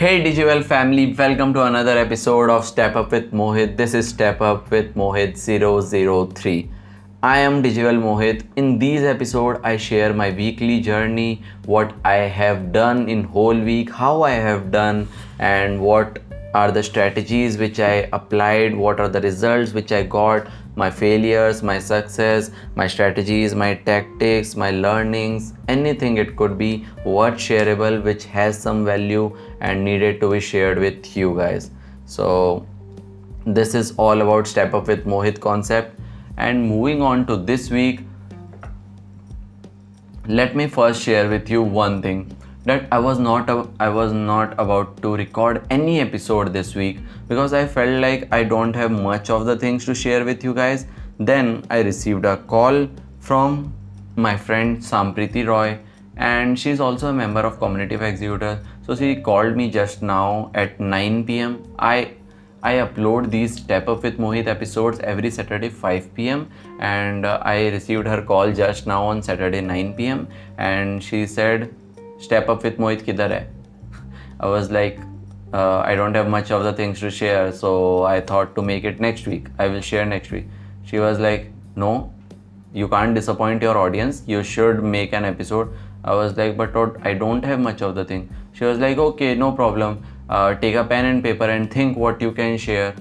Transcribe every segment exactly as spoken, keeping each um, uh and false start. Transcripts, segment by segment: Hey DIGIVEL family, welcome to another episode of Step Up with Mohit. This is Step Up with Mohit zero zero three. I am DIGIVEL Mohit. In these episodes, I share my weekly journey, what I have done in whole week, how I have done, and what are the strategies which I applied, what are the results which I got, my failures, my success, my strategies, my tactics, my learnings, anything it could be worth shareable, which has some value and needed to be shared with you guys. So this is all about Step Up with Mohit concept. And moving on to this week, let me first share with you one thing. That I was not I was not about to record any episode this week because I felt like I don't have much of the things to share with you guys. Then I received a call from my friend Sampriti Roy, and she's also a member of Community of Executor. So she called me just now at nine p m I I upload these Step Up with Mohit episodes every Saturday five p m and uh, I received her call just now on Saturday nine p m and she said, Step Up with Mohit kidhar hai? I was like, uh, I don't have much of the things to share, so I thought to make it next week. I will share next week. She was like, no, you can't disappoint your audience. You should make an episode. I was like, but I don't have much of the thing. She was like, okay, no problem. Uh, take a pen and paper and think what you can share.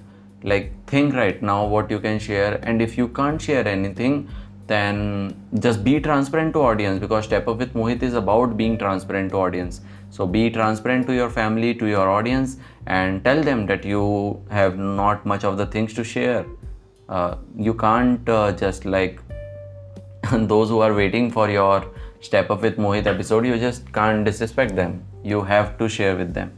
Like, think right now what you can share. And if you can't share anything, then just be transparent to audience, because Step Up with Mohit is about being transparent to audience. So be transparent to your family, to your audience, and tell them that you have not much of the things to share. Uh, you can't uh, just like those who are waiting for your Step Up with Mohit episode, you just can't disrespect them. You have to share with them.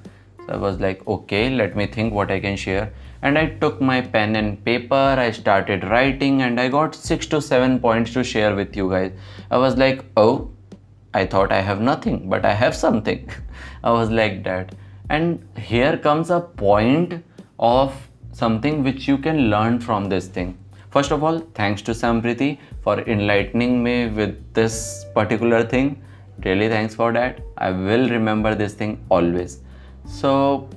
So I was like, okay, let me think what I can share. And I took my pen and paper, I started writing, and I got six to seven points to share with you guys. I was like, oh, I thought I have nothing, but I have something. I was like that. And here comes a point of something which you can learn from this thing. First of all, thanks to Sampriti for enlightening me with this particular thing. Really, thanks for that. I will remember this thing always. So,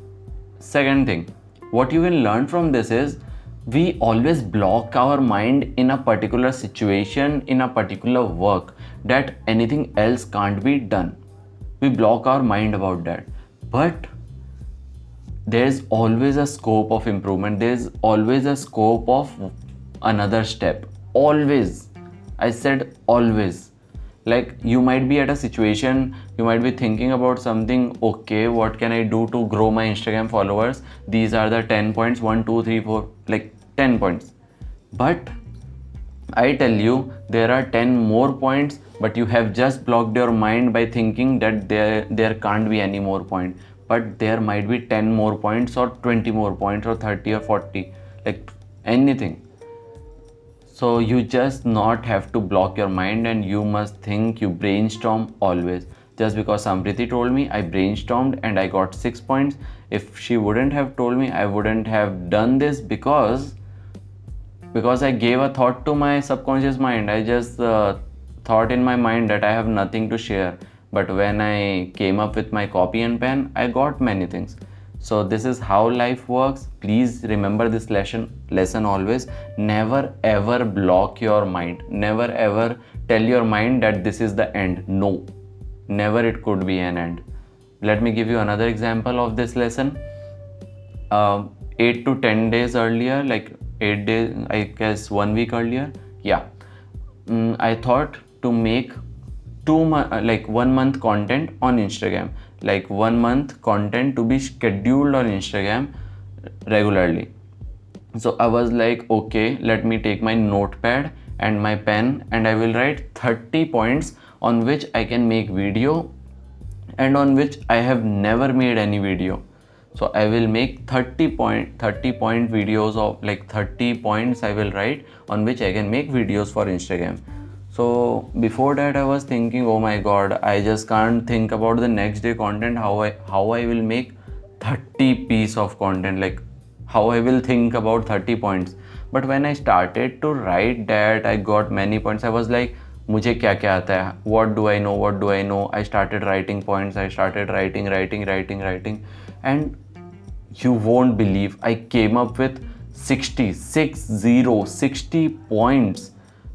second thing. What you can learn from this is, we always block our mind in a particular situation, in a particular work, that anything else can't be done. We block our mind about that. But there's always a scope of improvement. There's always a scope of another step. Always. I said always. Like, you might be at a situation, you might be thinking about something, okay, what can I do to grow my Instagram followers? These are the ten points, one, two, three, four, like ten points. But I tell you, there are ten more points, but you have just blocked your mind by thinking that there, there can't be any more point. But there might be ten more points or twenty more points or thirty or forty, like anything. So you just not have to block your mind, and you must think, you brainstorm always. Just because Sampriti told me, I brainstormed and I got six points. If she wouldn't have told me, I wouldn't have done this, because because I gave a thought to my subconscious mind. I just uh, thought in my mind that I have nothing to share. But when I came up with my copy and pen, I got many things. So this is how life works. Please remember this lesson lesson always. Never ever block your mind. Never ever tell your mind that this is the end. No, never it could be an end. Let me give you another example of this lesson. Uh, eight to ten days earlier, like eight days, I guess one week earlier. Yeah, mm, I thought to make two like one month content on Instagram. Like one month content to be scheduled on Instagram regularly. So I was like, okay, let me take my notepad and my pen and I will write thirty points on which I can make video and on which I have never made any video. So I will make thirty point, thirty point videos of like thirty points I will write on which I can make videos for Instagram. So before that I was thinking, oh my god, I just can't think about the next day content, how I how I will make thirty piece of content, like how I will think about thirty points. But when I started to write that, I got many points. I was like, mujhe kya kya aata hai? What do I know? What do I know? I started writing points. I started writing, writing, writing, writing. and you won't believe I came up with sixty, six zero, sixty points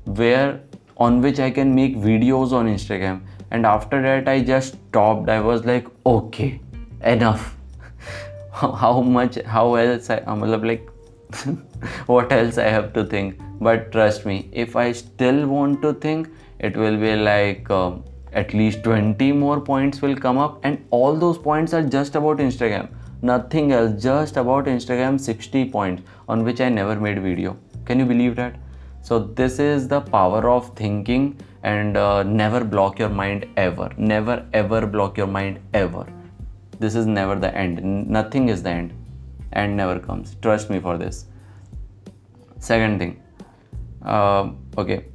where on which I can make videos on Instagram. And after that I just stopped. I was like, okay, enough. How much, how else I, I'm like, what else I have to think? But trust me, if I still want to think, it will be like um, at least twenty more points will come up, and all those points are just about Instagram, nothing else, just about Instagram. Sixty points on which I never made video. Can you believe that? So this is the power of thinking. And uh, never block your mind ever, never ever block your mind ever. This is never the end. Nothing is the end. End never comes. Trust me for this. Second thing, uh, okay,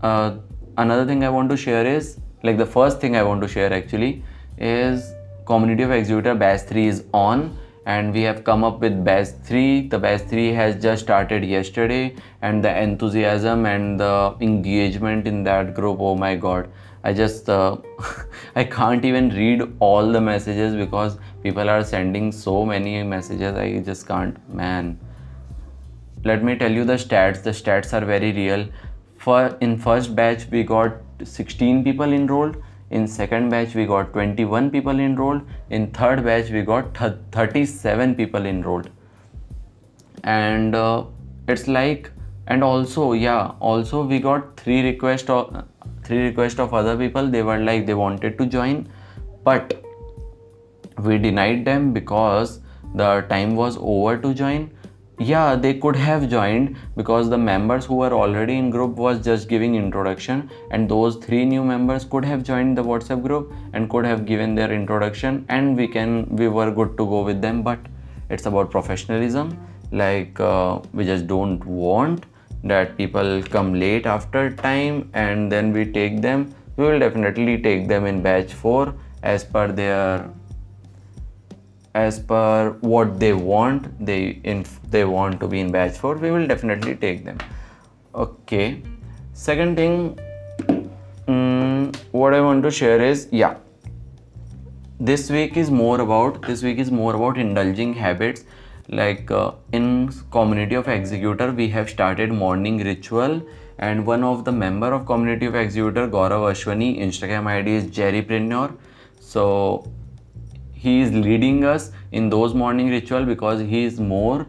uh, another thing I want to share is, like the first thing I want to share actually is Community of Executor batch three is on, and we have come up with batch three. The batch three has just started yesterday, and the enthusiasm and the engagement in that group, oh my god, I just uh, I can't even read all the messages because people are sending so many messages. I just can't, man. Let me tell you the stats. The stats are very real. For in first batch we got sixteen people enrolled. In second batch we got twenty-one people enrolled. In third batch we got thirty-seven people enrolled. And uh, it's like, and also yeah, also we got three requests of three requests of other people. They were like, they wanted to join, but we denied them because the time was over to join. Yeah, they could have joined because the members who were already in group was just giving introduction, and those three new members could have joined the WhatsApp group and could have given their introduction, and we can we were good to go with them. But it's about professionalism, like uh, we just don't want that people come late after time and then we take them. We will definitely take them in batch four as per their as per what they want. They if they want to be in batch four, we will definitely take them. Okay, second thing, um, what I want to share is, yeah, this week is more about this week is more about indulging habits. Like uh, in Community of Executor we have started morning ritual, and one of the member of Community of Executor, Gaurav Ashwani, Instagram I D is Jerry Pranayor, so he is leading us in those morning ritual because he is more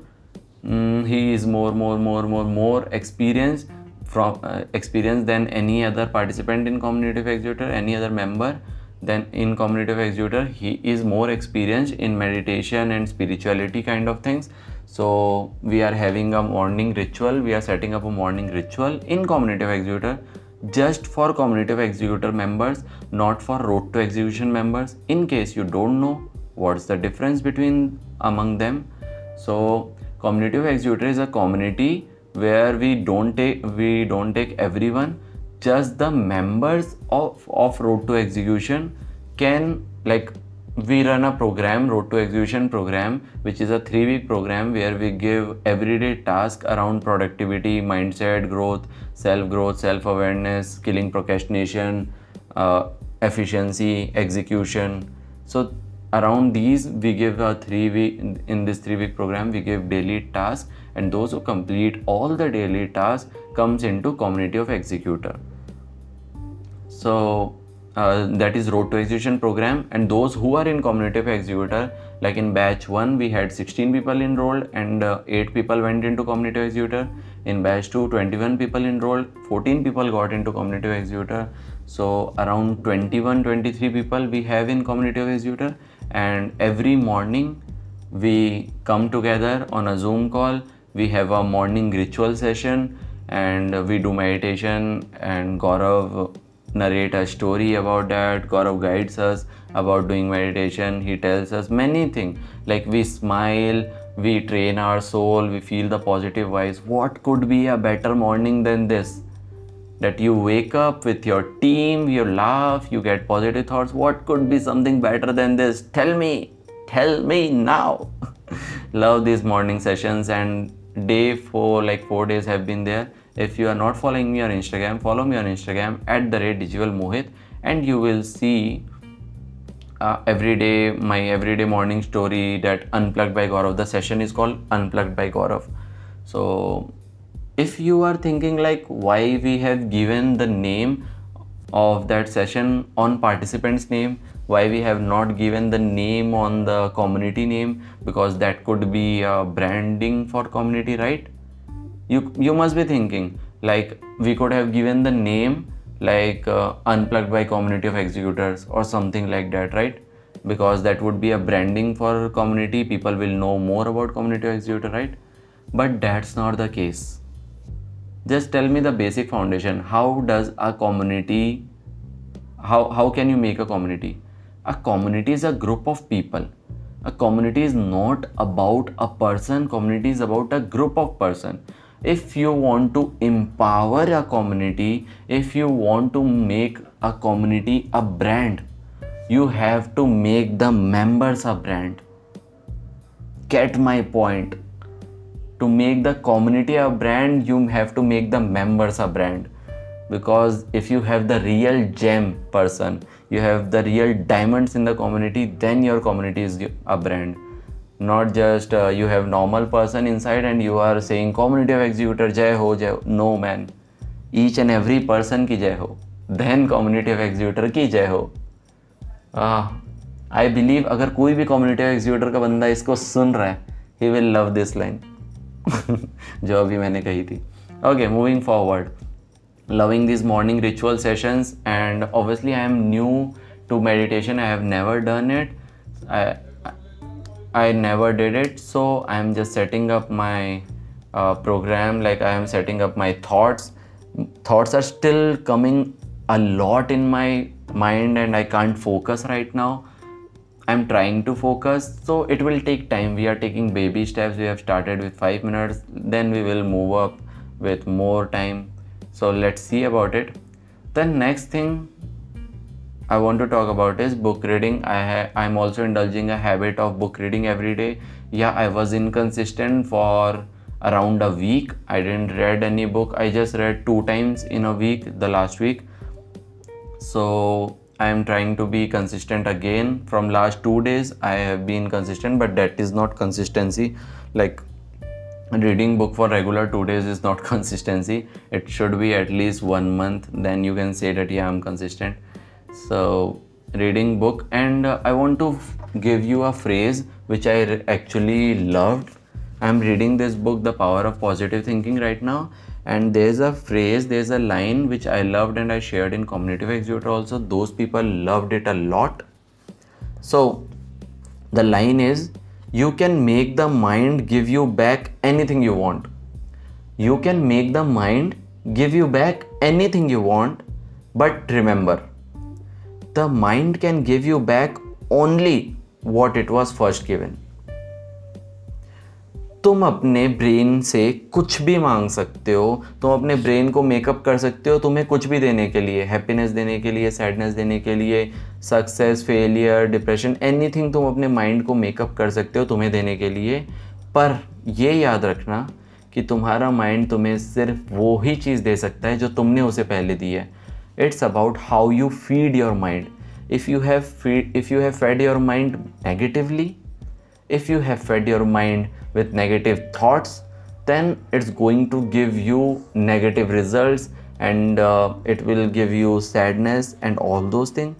um, he is more more more more more experienced from uh, experienced than any other participant in Community of Executor, any other member than in Community of Executor. He is more experienced in meditation and spirituality kind of things. So we are having a morning ritual. We are setting up a morning ritual in Community of Executor just for Community of Executor members, not for Road to Execution members, in case you don't know what's the difference between among them. So Community of Executor is a community where we don't take we don't take everyone. Just the members of, of Road to Execution can, like, we run a program, Road to Execution program, which is a three-week program where we give everyday tasks around productivity, mindset, growth, self-growth, self-awareness, killing procrastination, uh, efficiency, execution. So around these, we give a three-week, in this three-week program, we give daily tasks, and those who complete all the daily tasks comes into Community of Executor. So uh, that is Road to Execution program. And those who are in Community of Executor, like in batch one we had sixteen people enrolled, and uh, eight people went into Community of Executor. In batch two, twenty-one people enrolled, fourteen people got into Community of Executor. So around twenty-one, twenty-three people we have in Community of Executor, and every morning we come together on a Zoom call. We have a morning ritual session and we do meditation, and Gaurav narrates a story about that. Gaurav guides us about doing meditation. He tells us many things, like we smile, we train our soul, we feel the positive vibes. What could be a better morning than this? That you wake up with your team, you laugh, you get positive thoughts. What could be something better than this? Tell me, tell me now. Love these morning sessions, and day four, like four days have been there. If you are not following me on Instagram, follow me on Instagram at the rate DIGIVEL MOHIT, and you will see uh, every day, my everyday morning story that Unplugged by Gaurav. The session is called Unplugged by Gaurav. So if you are thinking like why we have given the name of that session on participants' name, why we have not given the name on the community name, because that could be uh, branding for community, right? You, you must be thinking like we could have given the name like uh, Unplugged by Community of Executors or something like that, right? Because that would be a branding for community. People will know more about Community of Executor, right? But that's not the case. Just tell me the basic foundation. How does a community, how, how can you make a community? A community is a group of people. A community is not about a person. Community is about a group of person. If you want to empower a community, if you want to make a community a brand, you have to make the members a brand. Get my point? To make the community a brand, you have to make the members a brand. Because if you have the real gem person, you have the real diamonds in the community, then your community is a brand. Not just uh, you have normal person inside and you are saying Community of Executor jai ho, jai ho. No man, each and every person ki jai ho, then Community of Executor ki jai ho. Ah, I believe अगर कोई भी Community of Executor का बंदा इसको सुन रहा है, he will love this line जो अभी मैंने कही थी. Okay, moving forward. Loving these morning ritual sessions, and obviously I am new to meditation. I have never done it. I, I never did it, so I am just setting up my uh, program, like I am setting up my thoughts. Thoughts are still coming a lot in my mind and I can't focus right now. I am trying to focus, so it will take time. We are taking baby steps. We have started with five minutes, then we will move up with more time. So let's see about it. The next thing I want to talk about is book reading. I ha- I'm also indulging a habit of book reading every day. Yeah, I was inconsistent for around a week. I didn't read any book. I just read two times in a week, the last week. So I am trying to be consistent again. From last two days, I have been consistent, but that is not consistency. Like reading book for regular two days is not consistency. It should be at least one month. Then you can say that yeah, I'm consistent. So reading book, and uh, I want to give you a phrase which I re- actually loved. I'm reading this book, The Power of Positive Thinking, right now, and there's a phrase, there's a line which I loved and I shared in Community of Executor also. Those people loved it a lot. So the line is, you can make the mind give you back anything you want. You can make the mind give you back anything you want, but remember, the mind can give you back only what it was first given. तुम अपने brain से कुछ भी मांग सकते हो, तुम अपने ब्रेन को मेकअप कर सकते हो तुम्हें कुछ भी देने के लिए, हैप्पीनेस देने के लिए, सैडनेस देने के लिए, सक्सेस, फेलियर, डिप्रेशन, एनीथिंग तुम अपने माइंड को मेकअप कर सकते हो तुम्हें देने के लिए. पर ये याद रखना कि तुम्हारा माइंड तुम्हें सिर्फ वो ही चीज़ दे सकता है जो तुमने उसे पहले दी है. It's about how you feed your mind. If you have feed, if you have fed your mind negatively, if you have fed your mind with negative thoughts, then it's going to give you negative results, and uh, it will give you sadness and all those things.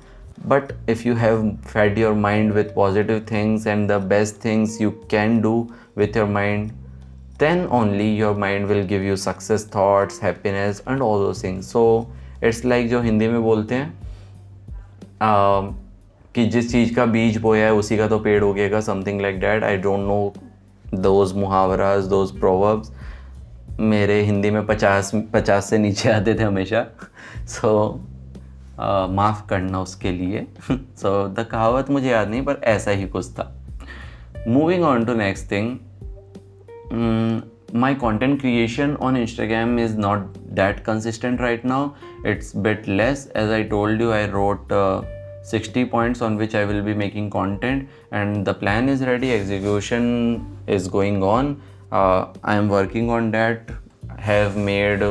But if you have fed your mind with positive things and the best things you can do with your mind, then only your mind will give you success thoughts, happiness, and all those things. So it's like like जो हिंदी में बोलते हैं आ, कि जिस चीज़ का बीज बोया है उसी का तो पेड़ उगेगा, something like that. I don't know those मुहावराज, दोज प्रोवर्ब्स. मेरे हिंदी में पचास पचास से नीचे आते थे हमेशा, सो so, माफ़ करना उसके लिए. सो द कहावत मुझे याद नहीं, पर ऐसा ही कुछ था. Moving on to next thing, my content creation on Instagram is not that consistent right now. It's bit less. As I told you, I wrote uh, sixty points on which I will be making content, and the plan is ready. Execution is going on. uh, I am working on that. Have made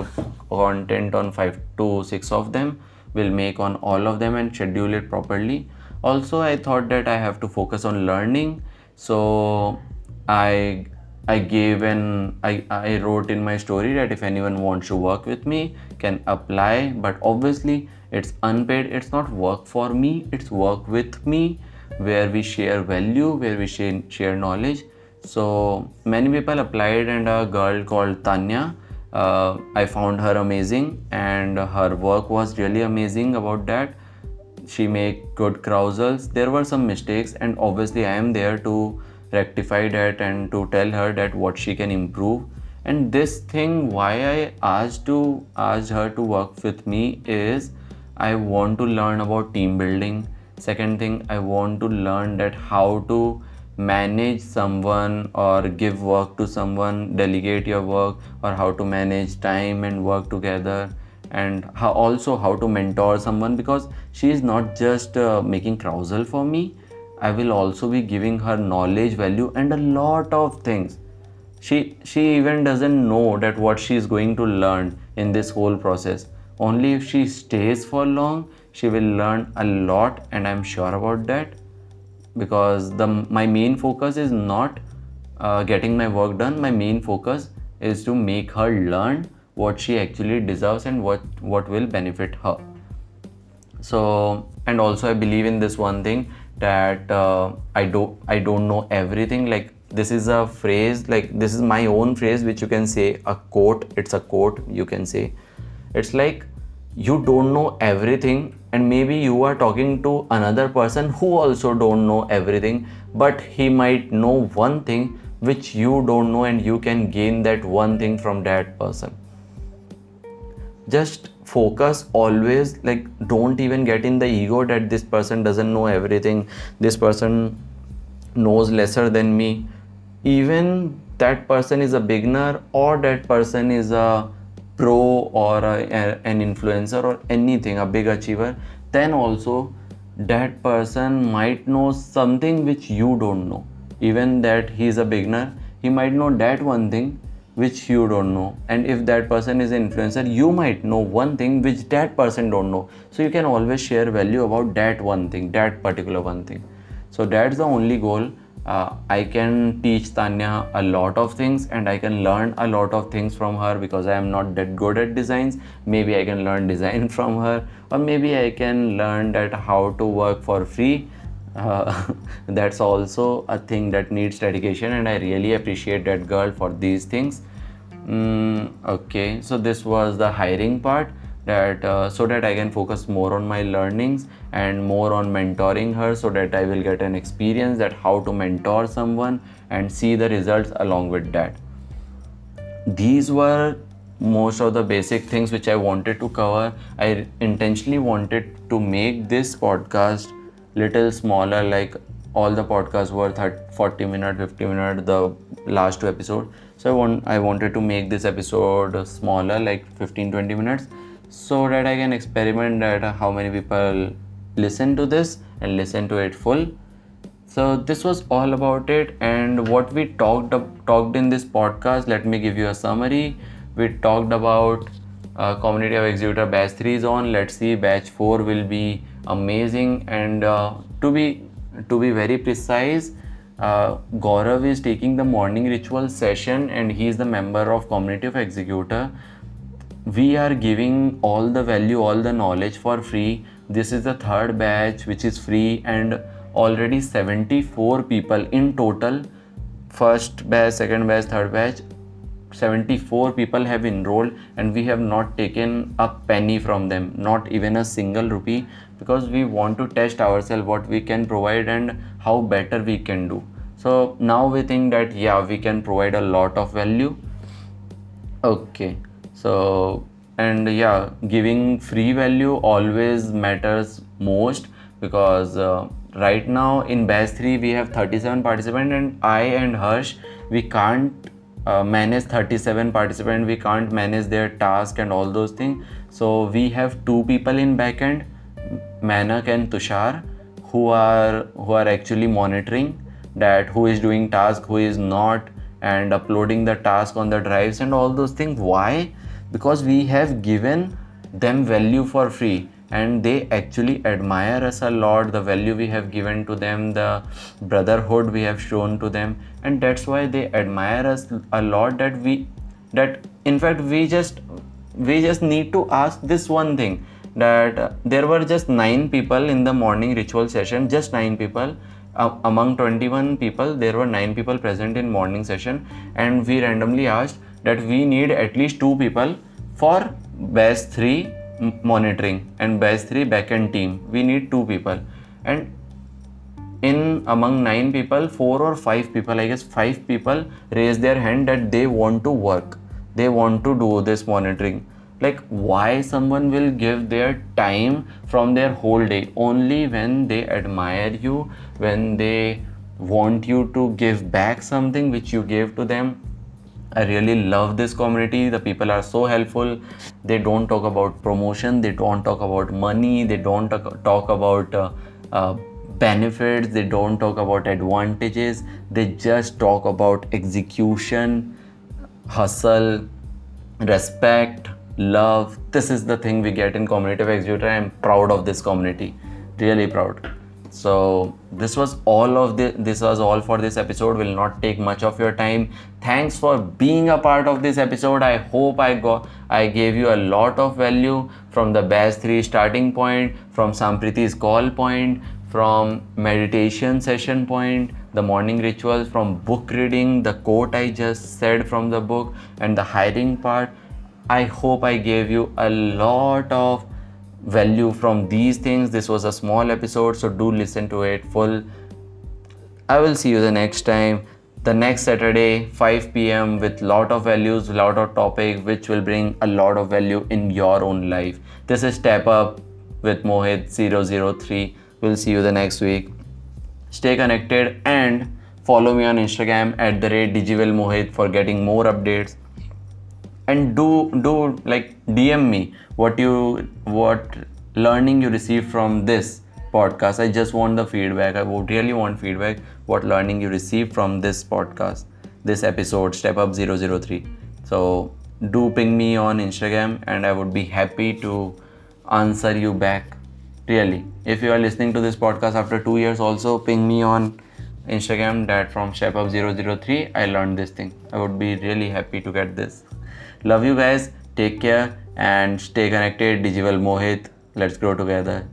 content on five to six of them. Will make on all of them and schedule it properly. Also, I thought that I have to focus on learning, so I I gave an I, I wrote in my story that if anyone wants to work with me, can apply. But obviously, it's unpaid. It's not work for me. It's work with me, where we share value, where we share share knowledge. So many people applied, and a girl called Tanya. Uh, I found her amazing, and her work was really amazing about that. She made good carousels. There were some mistakes, and obviously I am there to rectify that and to tell her that what she can improve. And this thing why I asked to asked her to work with me is I want to learn about team building. Second thing, I want to learn that how to manage someone or give work to someone, delegate your work, or how to manage time and work together, and how also how to mentor someone, because she is not just uh, making carousel for me. I will also be giving her knowledge, value, and a lot of things. She she even doesn't know that what she is going to learn in this whole process. Only if she stays for long, she will learn a lot, and I'm sure about that. Because the my main focus is not uh, getting my work done. My main focus is to make her learn what she actually deserves and what what will benefit her. So, and also I believe in this one thing that uh, I don't I don't know everything. Like, this is a phrase, like this is my own phrase, which you can say a quote. It's a quote you can say. It's like, you don't know everything, and maybe you are talking to another person who also don't know everything, but he might know one thing which you don't know, and you can gain that one thing from that person. Just focus always, like, don't even get in the ego that this person doesn't know everything, this person knows lesser than me. Even that person is a beginner, or that person is a pro, or a, a, an influencer, or anything, a big achiever, then also that person might know something which you don't know. Even that he is a beginner, he might know that one thing which you don't know. And if that person is an influencer, you might know one thing which that person don't know. So you can always share value about that one thing, that particular one thing. So that's the only goal. Uh, I can teach Tanya a lot of things, and I can learn a lot of things from her, because I am not that good at designs. Maybe I can learn design from her, or maybe I can learn that how to work for free. Uh, that's also a thing that needs dedication, and I really appreciate that girl for these things. Mm, okay, so this was the hiring part. That uh, so that I can focus more on my learnings and more on mentoring her, so that I will get an experience that how to mentor someone and see the results along with that. These were most of the basic things which I wanted to cover. I intentionally wanted to make this podcast little smaller, like all the podcasts were thirty, forty minutes, fifty minutes, the last two episodes. So I, want, I wanted to make this episode smaller, like fifteen to twenty minutes. So that I can experiment at how many people listen to this and listen to it full. So this was all about it, and what we talked talked in this podcast. Let me give you a summary. We talked about uh, Community of Executor batch three is on. Let's see, batch four will be amazing. And uh, to be to be very precise, uh, Gaurav is taking the morning ritual session, and he is the member of Community of Executor. We are giving all the value, all the knowledge for free. This is the third batch which is free, and already seventy-four people in total, first batch, second batch, third batch, seventy-four people have enrolled, and we have not taken a penny from them, not even a single rupee, because we want to test ourselves what we can provide and how better we can do. So now we think that yeah, we can provide a lot of value. Okay. So, and yeah, giving free value always matters most, because uh, right now in batch three we have thirty-seven participants, and I and Harsh, we can't uh, manage thirty-seven participants, we can't manage their task and all those things. So we have two people in backend, Manak and Tushar, who are who are actually monitoring that who is doing task, who is not, and uploading the task on the drives and all those things. Why? Because we have given them value for free. and they actually admire us a lot, the value we have given to them, the brotherhood we have shown to them, and that's why they admire us a lot. That we that in fact we just we just need to ask this one thing, that uh, there were just nine people in the morning ritual session, just nine people uh, among twenty-one people. There were nine people present in morning session, and we randomly asked that we need at least two people for batch three monitoring and batch three backend team. We need two people, and in among nine people, four or five people, I guess five people raised their hand that they want to work, they want to do this monitoring. Like, why someone will give their time from their whole day? Only when they admire you, when they want you to give back something which you gave to them. I really love this community. The people are so helpful. They don't talk about promotion, they don't talk about money, they don't talk about uh, uh, benefits, they don't talk about advantages. They just talk about execution, hustle, respect, love. This is the thing we get in Community of Executor. I am proud of this community, really proud. So this was all of the this was all for this episode. Will not take much of your time. Thanks for being a part of this episode. I hope I got I gave you a lot of value from the batch three starting point, from Sampriti's call point, from meditation session point, the morning rituals, from book reading, the quote I just said from the book, and the hiring part. I hope I gave you a lot of value from these things. This was a small episode, so do listen to it full. I will see you the next time, the next Saturday, five p m with lot of values, lot of topic which will bring a lot of value in your own life. This is Step Up with Mohit zero zero three. We'll see you the next week. Stay connected and follow me on Instagram at the rate DIGIVEL Mohit for getting more updates. And do do like D M me what you what learning you receive from this podcast. I just want the feedback. I would really want feedback. What learning you receive from this podcast, this episode, Step Up zero zero three. So do ping me on Instagram, and I would be happy to answer you back. Really, if you are listening to this podcast after two years, also ping me on Instagram that from Step Up zero zero three I learned this thing. I would be really happy to get this. Love you guys, take care and stay connected. DIGIVEL Mohit, let's grow together.